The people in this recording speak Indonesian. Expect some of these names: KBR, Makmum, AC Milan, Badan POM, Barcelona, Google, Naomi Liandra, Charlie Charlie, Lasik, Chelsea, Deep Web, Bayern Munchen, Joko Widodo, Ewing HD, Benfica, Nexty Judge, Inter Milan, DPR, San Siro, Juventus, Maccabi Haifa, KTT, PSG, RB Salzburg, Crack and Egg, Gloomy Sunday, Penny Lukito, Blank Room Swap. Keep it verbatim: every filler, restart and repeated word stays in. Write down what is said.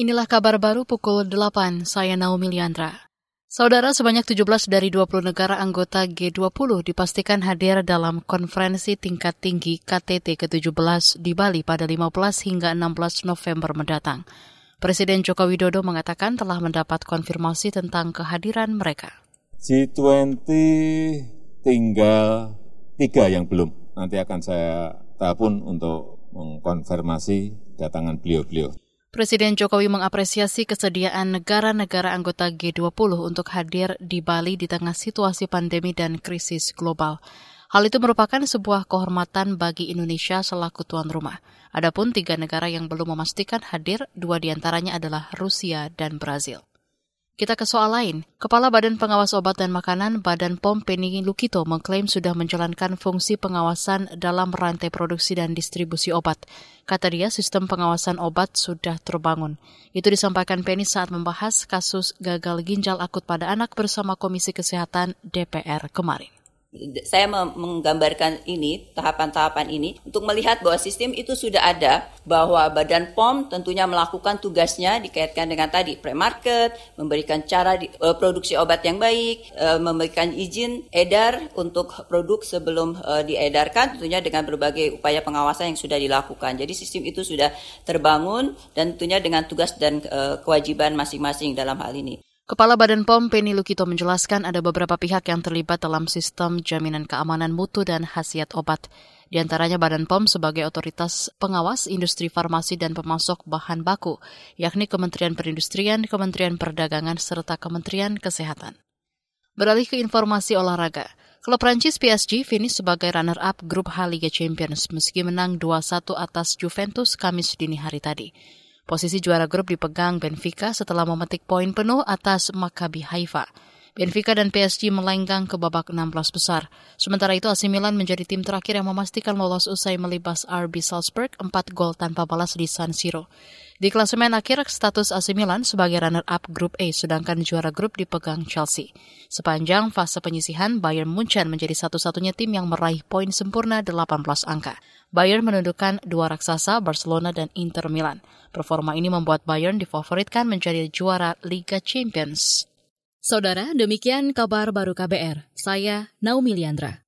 Inilah kabar baru pukul delapan, saya Naomi Liandra. Saudara, sebanyak tujuh belas dari dua puluh negara anggota G dua puluh dipastikan hadir dalam konferensi tingkat tinggi K T T ke tujuh belas di Bali pada lima belas hingga enam belas November mendatang. Presiden Joko Widodo mengatakan telah mendapat konfirmasi tentang kehadiran mereka. G dua puluh tinggal tiga yang belum. Nanti akan saya telepon untuk mengkonfirmasi datangan beliau-beliau. Presiden Jokowi mengapresiasi kesediaan negara-negara anggota G dua puluh untuk hadir di Bali di tengah situasi pandemi dan krisis global. Hal itu merupakan sebuah kehormatan bagi Indonesia selaku tuan rumah. Adapun tiga negara yang belum memastikan hadir, dua diantaranya adalah Rusia dan Brazil. Kita ke soal lain. Kepala Badan Pengawas Obat dan Makanan Badan P O M Penny Lukito mengklaim sudah menjalankan fungsi pengawasan dalam rantai produksi dan distribusi obat. Kata dia, sistem pengawasan obat sudah terbangun. Itu disampaikan Penny saat membahas kasus gagal ginjal akut pada anak bersama Komisi Kesehatan D P R kemarin. Saya menggambarkan ini, tahapan-tahapan ini, untuk melihat bahwa sistem itu sudah ada, bahwa Badan P O M tentunya melakukan tugasnya dikaitkan dengan tadi, pre-market, memberikan cara di, uh, produksi obat yang baik, uh, memberikan izin edar untuk produk sebelum uh, diedarkan, tentunya dengan berbagai upaya pengawasan yang sudah dilakukan. Jadi sistem itu sudah terbangun dan tentunya dengan tugas dan uh, kewajiban masing-masing dalam hal ini. Kepala Badan P O M Penny Lukito menjelaskan ada beberapa pihak yang terlibat dalam sistem jaminan keamanan mutu dan khasiat obat. Di antaranya Badan P O M sebagai otoritas pengawas industri farmasi dan pemasok bahan baku, yakni Kementerian Perindustrian, Kementerian Perdagangan, serta Kementerian Kesehatan. Beralih ke informasi olahraga. Klub Prancis P S G finish sebagai runner-up grup H Liga Champions meski menang dua satu atas Juventus Kamis dini hari tadi. Posisi juara grup dipegang Benfica setelah memetik poin penuh atas Maccabi Haifa. Benfica dan P S G melenggang ke babak enam belas besar. Sementara itu A C Milan menjadi tim terakhir yang memastikan lolos usai melibas R B Salzburg empat gol tanpa balas di San Siro. Di klasemen akhir, status A C Milan sebagai runner-up grup A, sedangkan juara grup dipegang Chelsea. Sepanjang fase penyisihan, Bayern Munchen menjadi satu-satunya tim yang meraih poin sempurna delapan belas angka. Bayern menundukkan dua raksasa Barcelona dan Inter Milan. Performa ini membuat Bayern difavoritkan menjadi juara Liga Champions. Saudara, demikian kabar baru K B R. Saya Naomi Liandra.